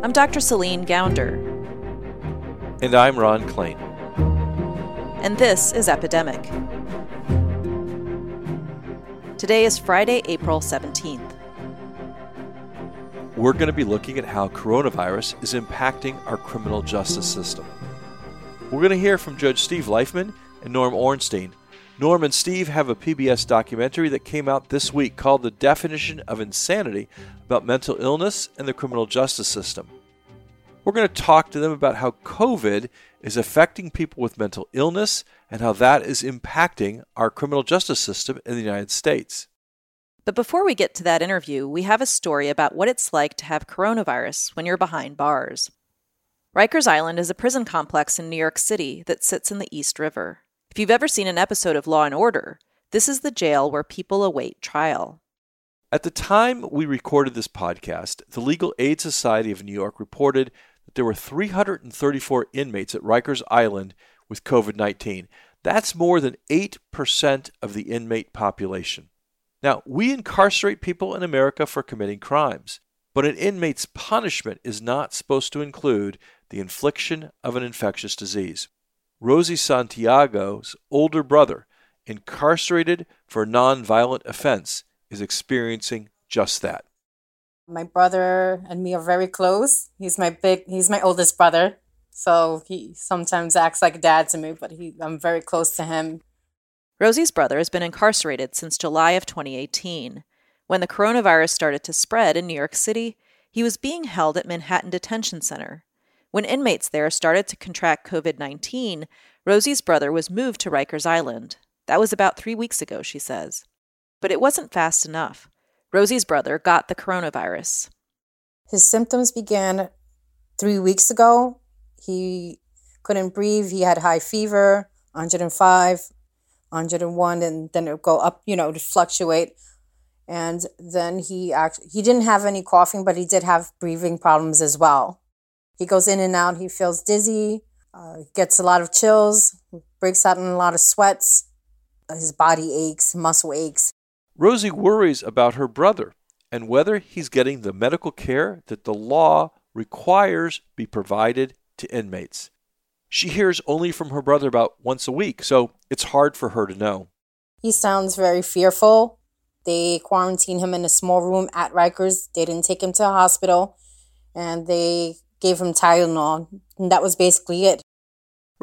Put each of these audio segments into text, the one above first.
I'm Dr. Celine Gounder. And I'm Ron Klain. And this is Epidemic. Today is Friday, April 17th. We're going to be looking at how coronavirus is impacting our criminal justice system. We're going to hear from Judge Steve Leifman and Norm Ornstein. Norm and Steve have a PBS documentary that came out this week called The Definition of Insanity, about mental illness and the criminal justice system. We're going to talk to them about how COVID is affecting people with mental illness and how that is impacting our criminal justice system in the United States. But before we get to that interview, we have a story about what it's like to have coronavirus when you're behind bars. Rikers Island is a prison complex in New York City that sits in the East River. If you've ever seen an episode of Law and Order, this is the jail where people await trial. At the time we recorded this podcast, the Legal Aid Society of New York reported that there were 334 inmates at Rikers Island with COVID-19. That's more than 8% of the inmate population. Now, we incarcerate people in America for committing crimes, but an inmate's punishment is not supposed to include the infliction of an infectious disease. Rosie Santiago's older brother, incarcerated for nonviolent offense, is experiencing just that. My brother and me are very close. He's my oldest brother, so he sometimes acts like dad to me, but I'm very close to him. Rosie's brother has been incarcerated since July of 2018. When the coronavirus started to spread in New York City, he was being held at Manhattan Detention Center. When inmates there started to contract COVID-19, Rosie's brother was moved to Rikers Island. That was about 3 weeks ago, she says. But it wasn't fast enough. Rosie's brother got the coronavirus. His symptoms began 3 weeks ago. He couldn't breathe. He had high fever, 105, 101, and then it would go up, it would fluctuate. And then he didn't have any coughing, but he did have breathing problems as well. He goes in and out. He feels dizzy, gets a lot of chills, breaks out in a lot of sweats. His body aches, muscle aches. Rosie worries about her brother and whether he's getting the medical care that the law requires be provided to inmates. She hears only from her brother about once a week, so it's hard for her to know. He sounds very fearful. They quarantined him in a small room at Rikers. They didn't take him to a hospital, and they gave him Tylenol, and that was basically it.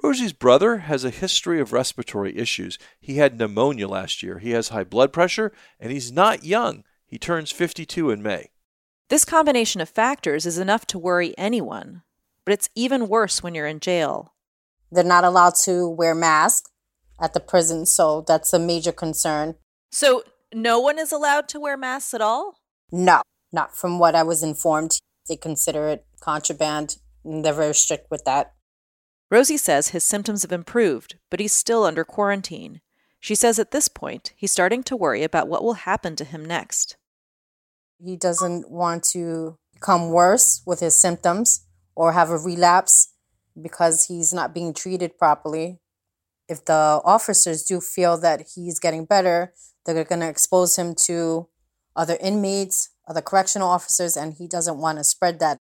Rosie's brother has a history of respiratory issues. He had pneumonia last year. He has high blood pressure, and he's not young. He turns 52 in May. This combination of factors is enough to worry anyone, but it's even worse when you're in jail. They're not allowed to wear masks at the prison, so that's a major concern. So no one is allowed to wear masks at all? No, not from what I was informed. They consider it contraband, and they're very strict with that. Rosie says his symptoms have improved, but he's still under quarantine. She says at this point, he's starting to worry about what will happen to him next. He doesn't want to become worse with his symptoms or have a relapse because he's not being treated properly. If the officers do feel that he's getting better, they're going to expose him to other inmates, other correctional officers, and he doesn't want to spread that.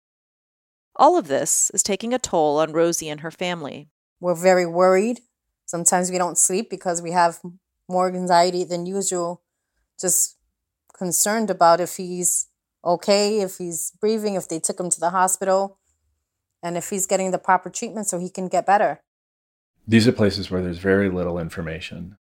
All of this is taking a toll on Rosie and her family. We're very worried. Sometimes we don't sleep because we have more anxiety than usual, just concerned about if he's okay, if he's breathing, if they took him to the hospital, and if he's getting the proper treatment so he can get better. These are places where there's very little information.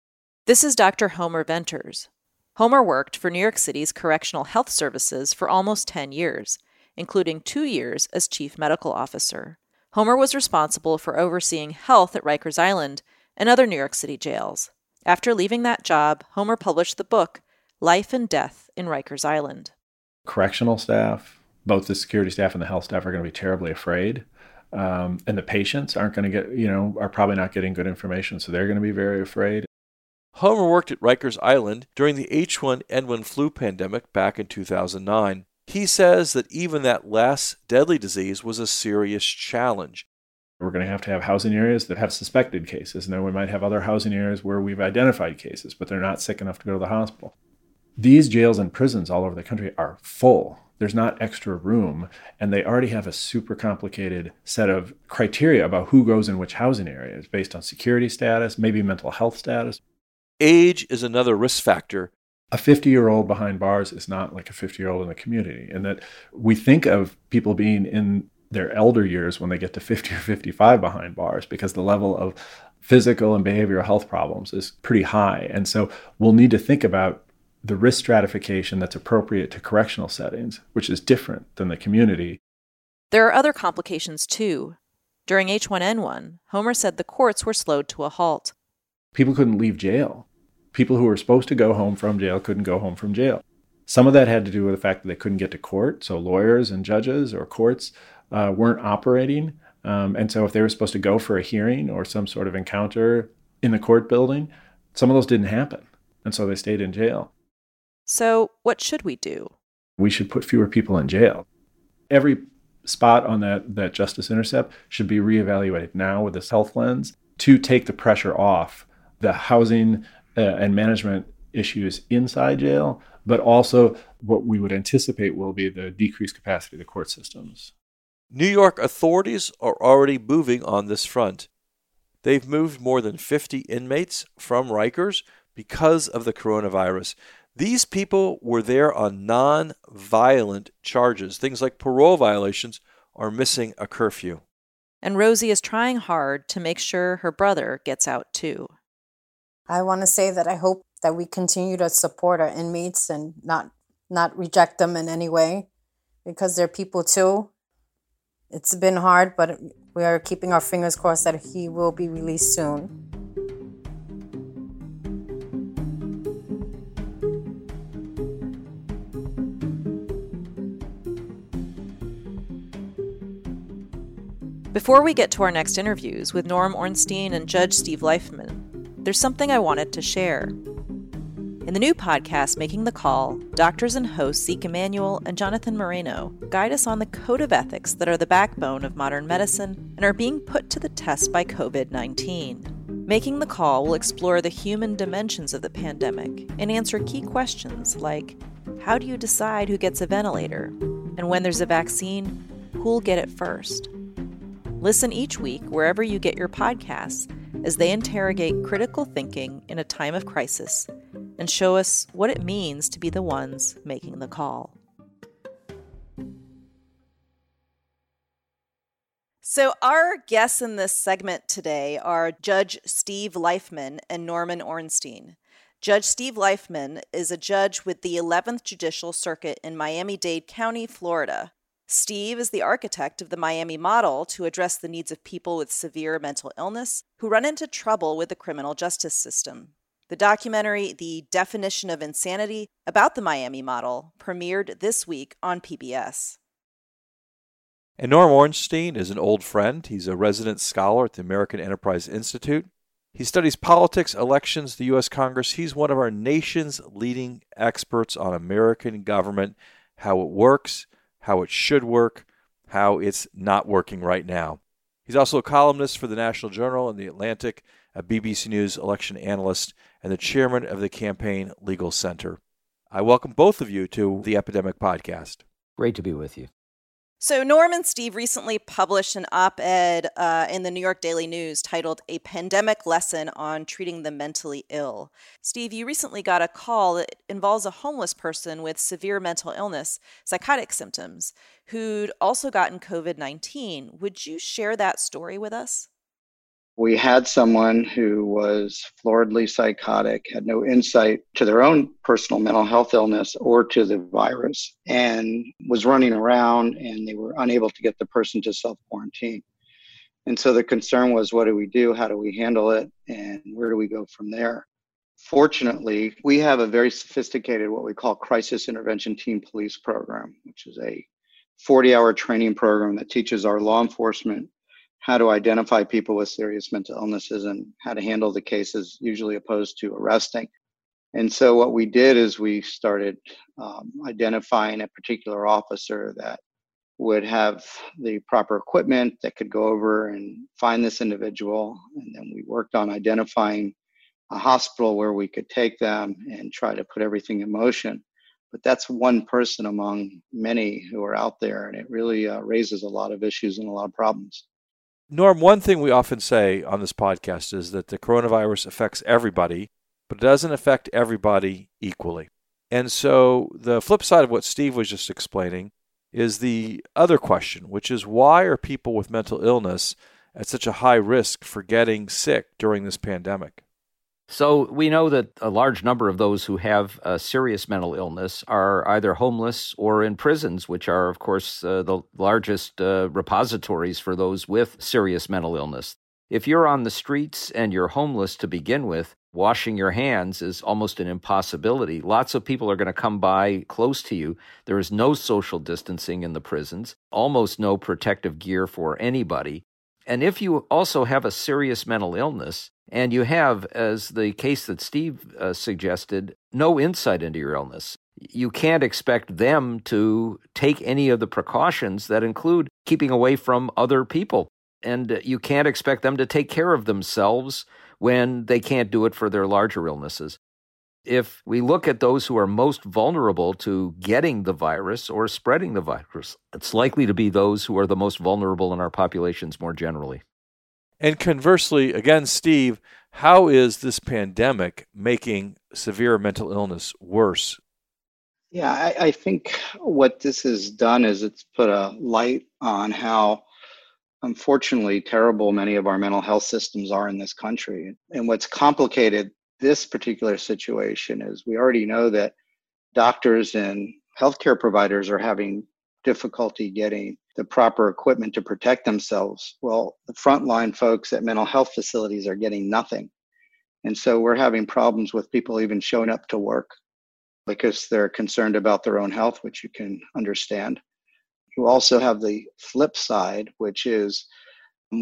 This is Dr. Homer Venters. Homer worked for New York City's Correctional Health Services for almost 10 years, including 2 years as chief medical officer. Homer was responsible for overseeing health at Rikers Island and other New York City jails. After leaving that job, Homer published the book, Life and Death in Rikers Island. Correctional staff, both the security staff and the health staff, are going to be terribly afraid. And the patients aren't going to get, are probably not getting good information, so they're going to be very afraid. Homer worked at Rikers Island during the H1N1 flu pandemic back in 2009. He says that even that less deadly disease was a serious challenge. We're going to have housing areas that have suspected cases, and then we might have other housing areas where we've identified cases, but they're not sick enough to go to the hospital. These jails and prisons all over the country are full. There's not extra room, and they already have a super complicated set of criteria about who goes in which housing areas based on security status, maybe mental health status. Age is another risk factor. A 50-year-old behind bars is not like a 50-year-old in the community, and that we think of people being in their elder years when they get to 50 or 55 behind bars because the level of physical and behavioral health problems is pretty high. And so we'll need to think about the risk stratification that's appropriate to correctional settings, which is different than the community. There are other complications, too. During H1N1, Homer said the courts were slowed to a halt. People couldn't leave jail. People who were supposed to go home from jail couldn't go home from jail. Some of that had to do with the fact that they couldn't get to court, so lawyers and judges or courts weren't operating. And so if they were supposed to go for a hearing or some sort of encounter in the court building, some of those didn't happen. And so they stayed in jail. So what should we do? We should put fewer people in jail. Every spot on that justice intercept should be reevaluated now with this health lens to take the pressure off the housing and management issues inside jail, but also what we would anticipate will be the decreased capacity of the court systems. New York authorities are already moving on this front. They've moved more than 50 inmates from Rikers because of the coronavirus. These people were there on non-violent charges. Things like parole violations or missing a curfew. And Rosie is trying hard to make sure her brother gets out too. I want to say that I hope that we continue to support our inmates and not reject them in any way because they're people too. It's been hard, but we are keeping our fingers crossed that he will be released soon. Before we get to our next interviews with Norm Ornstein and Judge Steve Leifman, there's something I wanted to share. In the new podcast, Making the Call, doctors and hosts Zeke Emanuel and Jonathan Moreno guide us on the code of ethics that are the backbone of modern medicine and are being put to the test by COVID-19. Making the Call will explore the human dimensions of the pandemic and answer key questions like, how do you decide who gets a ventilator? And when there's a vaccine, who'll get it first? Listen each week wherever you get your podcasts as they interrogate critical thinking in a time of crisis and show us what it means to be the ones making the call. So our guests in this segment today are Judge Steve Leifman and Norman Ornstein. Judge Steve Leifman is a judge with the 11th Judicial Circuit in Miami-Dade County, Florida. Steve is the architect of the Miami model to address the needs of people with severe mental illness who run into trouble with the criminal justice system. The documentary, The Definition of Insanity, about the Miami model, premiered this week on PBS. And Norm Ornstein is an old friend. He's a resident scholar at the American Enterprise Institute. He studies politics, elections, the U.S. Congress. He's one of our nation's leading experts on American government, how it works, how it should work, how it's not working right now. He's also a columnist for the National Journal and the Atlantic, a BBC News election analyst, and the chairman of the Campaign Legal Center. I welcome both of you to the Epidemic podcast. Great to be with you. So Norm and Steve recently published an op-ed in the New York Daily News titled A Pandemic Lesson on Treating the Mentally Ill. Steve, you recently got a call that involves a homeless person with severe mental illness, psychotic symptoms, who'd also gotten COVID-19. Would you share that story with us? We had someone who was floridly psychotic, had no insight to their own personal mental health illness or to the virus, and was running around, and they were unable to get the person to self-quarantine. And so the concern was, what do we do? How do we handle it? And where do we go from there? Fortunately, we have a very sophisticated, what we call Crisis Intervention Team Police Program, which is a 40-hour training program that teaches our law enforcement how to identify people with serious mental illnesses and how to handle the cases, usually opposed to arresting. And so what we did is we started identifying a particular officer that would have the proper equipment that could go over and find this individual. And then we worked on identifying a hospital where we could take them and try to put everything in motion But that's one person among many who are out there, and it really raises a lot of issues and a lot of problems. Norm, one thing we often say on this podcast is that the coronavirus affects everybody, but it doesn't affect everybody equally. And so the flip side of what Steve was just explaining is the other question, which is why are people with mental illness at such a high risk for getting sick during this pandemic? So we know that a large number of those who have a serious mental illness are either homeless or in prisons, which are, of course, the largest repositories for those with serious mental illness. If you're on the streets and you're homeless to begin with, washing your hands is almost an impossibility. Lots of people are going to come by close to you. There is no social distancing in the prisons, almost no protective gear for anybody. And if you also have a serious mental illness, and you have, as the case that Steve suggested, no insight into your illness, you can't expect them to take any of the precautions that include keeping away from other people. And you can't expect them to take care of themselves when they can't do it for their larger illnesses. If we look at those who are most vulnerable to getting the virus or spreading the virus, it's likely to be those who are the most vulnerable in our populations more generally. And conversely, again, Steve, how is this pandemic making severe mental illness worse? Yeah, I think what this has done is it's put a light on how, unfortunately, terrible many of our mental health systems are in this country. And what's complicated this particular situation is we already know that doctors and healthcare providers are having difficulty getting the proper equipment to protect themselves. Well, the frontline folks at mental health facilities are getting nothing. And so we're having problems with people even showing up to work because they're concerned about their own health, which you can understand. You also have the flip side, which is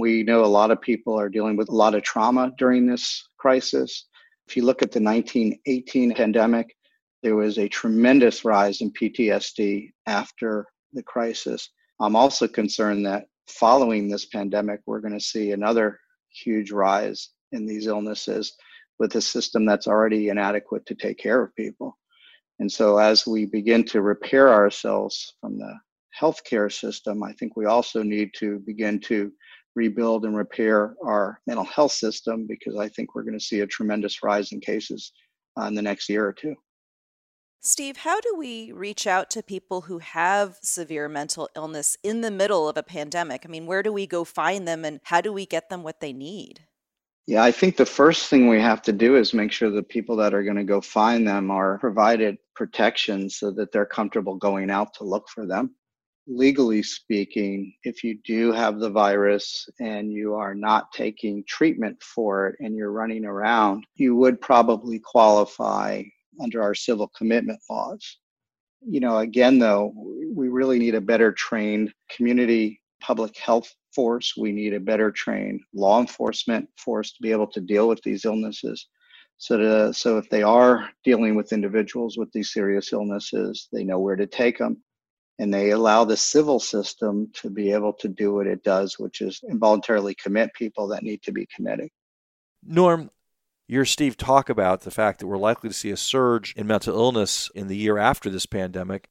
we know a lot of people are dealing with a lot of trauma during this crisis. If you look at the 1918 pandemic, there was a tremendous rise in PTSD after the crisis. I'm also concerned that following this pandemic, we're going to see another huge rise in these illnesses with a system that's already inadequate to take care of people. And so as we begin to repair ourselves from the healthcare system, I think we also need to begin to rebuild and repair our mental health system, because I think we're going to see a tremendous rise in cases in the next year or two. Steve, how do we reach out to people who have severe mental illness in the middle of a pandemic? I mean, where do we go find them and how do we get them what they need? Yeah, I think the first thing we have to do is make sure the people that are going to go find them are provided protection so that they're comfortable going out to look for them. Legally speaking, if you do have the virus and you are not taking treatment for it and you're running around, you would probably qualify under our civil commitment laws. You know, again, though, we really need a better trained community public health force. We need a better trained law enforcement force to be able to deal with these illnesses. So if they are dealing with individuals with these serious illnesses, they know where to take them. And they allow the civil system to be able to do what it does, which is involuntarily commit people that need to be committed. Norm, you and Steve talk about the fact that we're likely to see a surge in mental illness in the year after this pandemic.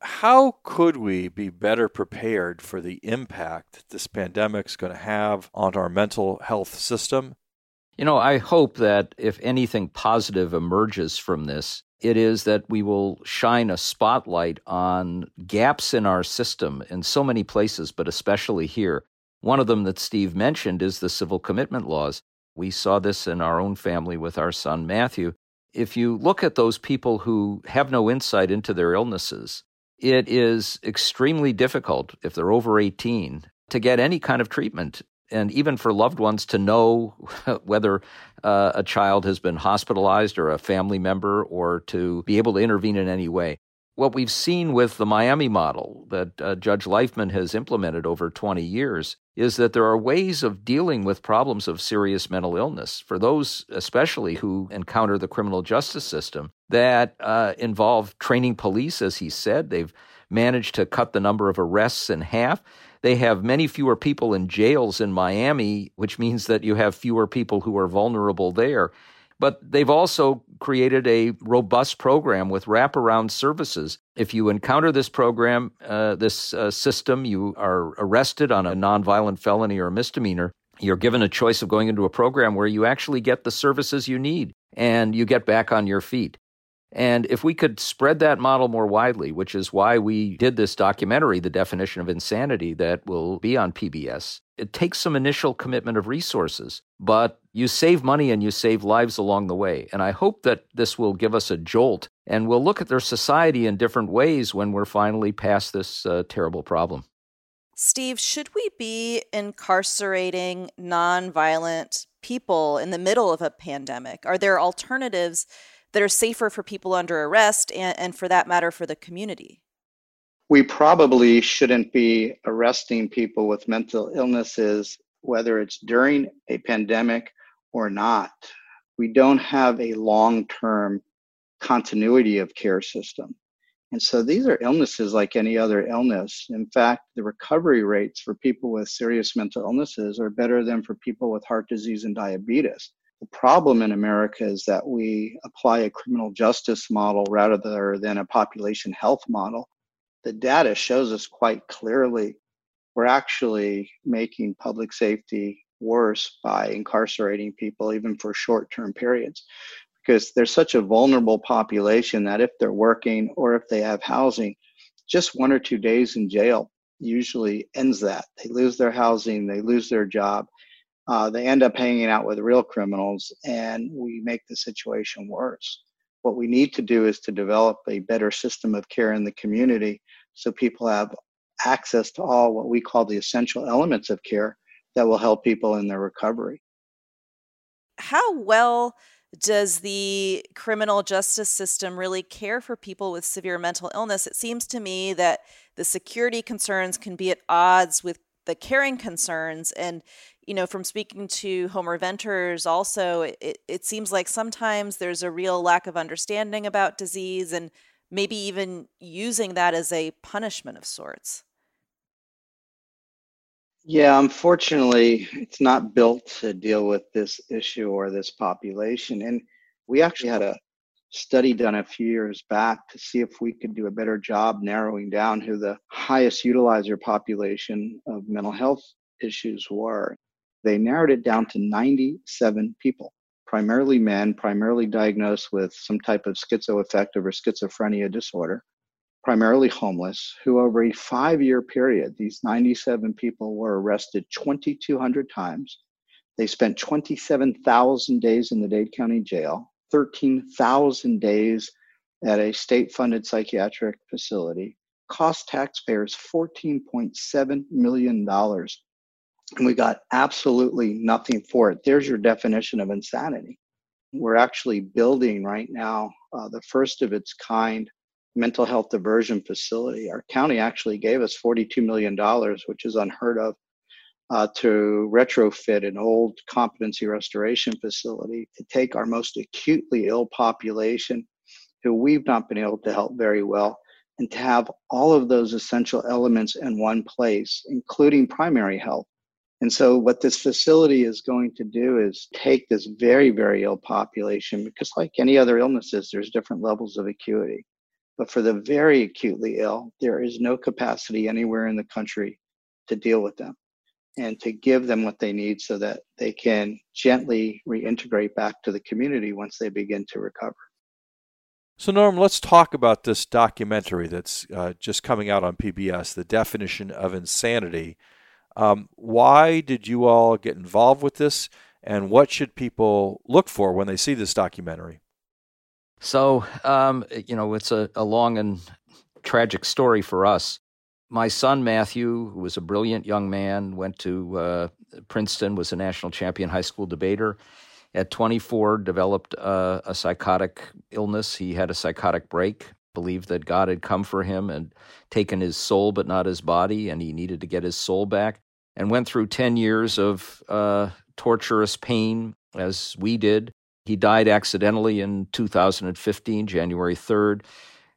How could we be better prepared for the impact that this pandemic's going to have on our mental health system? You know, I hope that if anything positive emerges from this, it is that we will shine a spotlight on gaps in our system in so many places, but especially here. One of them that Steve mentioned is the civil commitment laws. We saw this in our own family with our son, Matthew. If you look at those people who have no insight into their illnesses, it is extremely difficult, if they're over 18, to get any kind of treatment. And even for loved ones to know whether a child has been hospitalized or a family member, or to be able to intervene in any way. What we've seen with the Miami model that Judge Leifman has implemented over 20 years is that there are ways of dealing with problems of serious mental illness for those especially who encounter the criminal justice system that involve training police, as he said. They've managed to cut the number of arrests in half. They have many fewer people in jails in Miami, which means that you have fewer people who are vulnerable there. But they've also created a robust program with wraparound services. If you encounter this program, this system, you are arrested on a nonviolent felony or a misdemeanor, you're given a choice of going into a program where you actually get the services you need and you get back on your feet. And if we could spread that model more widely, which is why we did this documentary, The Definition of Insanity, that will be on PBS, it takes some initial commitment of resources, but you save money and you save lives along the way. And I hope that this will give us a jolt and we'll look at their society in different ways when we're finally past this terrible problem. Steve, should we be incarcerating nonviolent people in the middle of a pandemic? Are there alternatives that are safer for people under arrest and for that matter, for the community? We probably shouldn't be arresting people with mental illnesses, whether it's during a pandemic or not. We don't have a long-term continuity of care system. And so these are illnesses like any other illness. In fact, the recovery rates for people with serious mental illnesses are better than for people with heart disease and diabetes. The problem in America is that we apply a criminal justice model rather than a population health model. The data shows us quite clearly we're actually making public safety worse by incarcerating people even for short-term periods, because they're such a vulnerable population that if they're working or if they have housing, just 1 or 2 days in jail usually ends that. They lose their housing, they lose their job. They end up hanging out with real criminals, and we make the situation worse. What we need to do is to develop a better system of care in the community so people have access to all what we call the essential elements of care that will help people in their recovery. How well does the criminal justice system really care for people with severe mental illness? It seems to me that the security concerns can be at odds with the caring concerns. And, you know, from speaking to Homer Venters also, it seems like sometimes there's a real lack of understanding about disease and maybe even using that as a punishment of sorts. Yeah, unfortunately, it's not built to deal with this issue or this population. And we actually had a study done a few years back to see if we could do a better job narrowing down who the highest utilizer population of mental health issues were. They narrowed it down to 97 people, primarily men, primarily diagnosed with some type of schizoaffective or schizophrenia disorder, primarily homeless, who over a 5-year period, these 97 people were arrested 2,200 times. They spent 27,000 days in the Dade County Jail, 13,000 days at a state-funded psychiatric facility, cost taxpayers $14.7 million. And we got absolutely nothing for it. There's your definition of insanity. We're actually building right now the first of its kind mental health diversion facility. Our county actually gave us $42 million, which is unheard of, to retrofit an old competency restoration facility to take our most acutely ill population who we've not been able to help very well and to have all of those essential elements in one place, including primary health. And so what this facility is going to do is take this very, very ill population, because like any other illnesses, there's different levels of acuity. But for the very acutely ill, there is no capacity anywhere in the country to deal with them and to give them what they need so that they can gently reintegrate back to the community once they begin to recover. So Norm, let's talk about this documentary that's just coming out on PBS, The Definition of Insanity. Why did you all get involved with this, and what should people look for when they see this documentary? So, it's a long and tragic story for us. My son, Matthew, who was a brilliant young man, went to Princeton, was a national champion high school debater. At 24, developed a psychotic illness. He had a psychotic break, believed that God had come for him and taken his soul but not his body, and he needed to get his soul back, and went through 10 years of torturous pain, as we did. He died accidentally in 2015, January 3rd,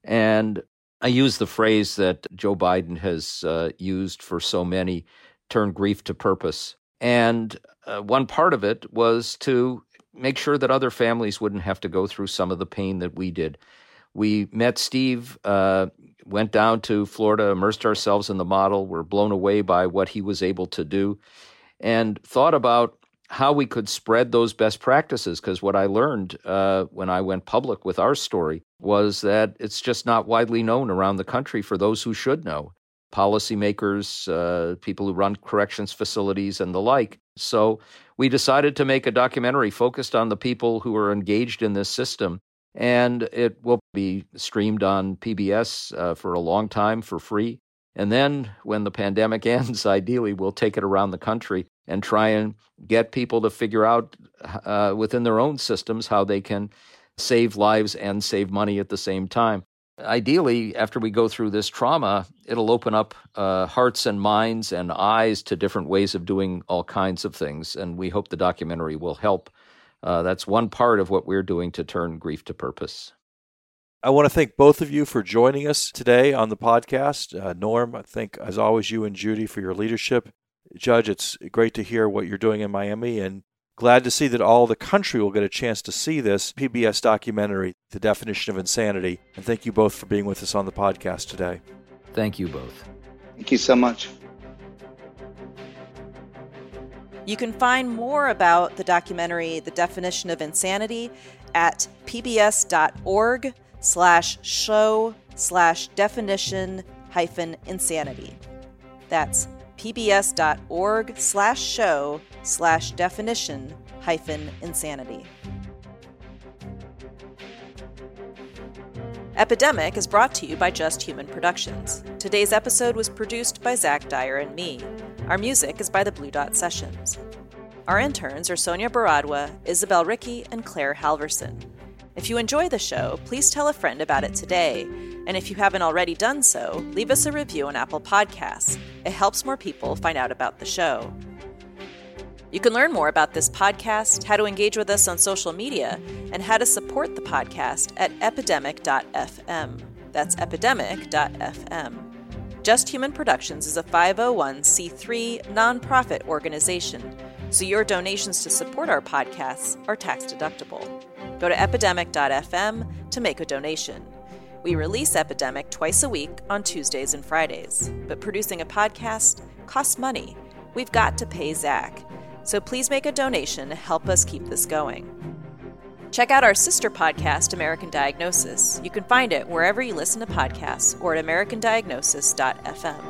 and I use the phrase that Joe Biden has used for so many, turn grief to purpose. And one part of it was to make sure that other families wouldn't have to go through some of the pain that we did. We met Steve, went down to Florida, immersed ourselves in the model, were blown away by what he was able to do, and thought about how we could spread those best practices. Because what I learned when I went public with our story was that it's just not widely known around the country for those who should know, policymakers, people who run corrections facilities and the like. So we decided to make a documentary focused on the people who are engaged in this system. And it will be streamed on PBS for a long time for free. And then when the pandemic ends, ideally, we'll take it around the country and try and get people to figure out within their own systems how they can save lives and save money at the same time. Ideally, after we go through this trauma, it'll open up hearts and minds and eyes to different ways of doing all kinds of things. And we hope the documentary will help. That's one part of what we're doing to turn grief to purpose. I want to thank both of you for joining us today on the podcast. Norm, I think, as always, you and Judy for your leadership. Judge, it's great to hear what you're doing in Miami, and glad to see that all the country will get a chance to see this PBS documentary, The Definition of Insanity. And thank you both for being with us on the podcast today. Thank you both. Thank you so much. You can find more about the documentary, The Definition of Insanity, at pbs.org/show/definition-insanity. That's pbs.org/show/definition-insanity. Epidemic is brought to you by Just Human Productions. Today's episode was produced by Zach Dyer and me. Our music is by the Blue Dot Sessions. Our interns are Sonia Baradwa, Isabel Ricky, and Claire Halverson. If you enjoy the show, please tell a friend about it today. And if you haven't already done so, leave us a review on Apple Podcasts. It helps more people find out about the show. You can learn more about this podcast, how to engage with us on social media, and how to support the podcast at epidemic.fm. That's epidemic.fm. Just Human Productions is a 501c3 nonprofit organization, so your donations to support our podcasts are tax-deductible. Go to epidemic.fm to make a donation. We release Epidemic twice a week on Tuesdays and Fridays, but producing a podcast costs money. We've got to pay Zach, so please make a donation to help us keep this going. Check out our sister podcast, American Diagnosis. You can find it wherever you listen to podcasts or at americandiagnosis.fm.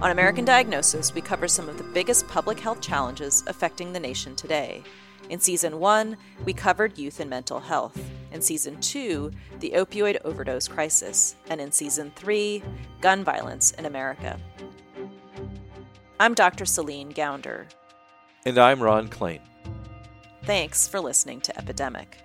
On American Diagnosis, we cover some of the biggest public health challenges affecting the nation today. In Season 1, we covered youth and mental health. In Season 2, the opioid overdose crisis. And in Season 3, gun violence in America. I'm Dr. Celine Gounder. And I'm Ron Klain. Thanks for listening to Epidemic.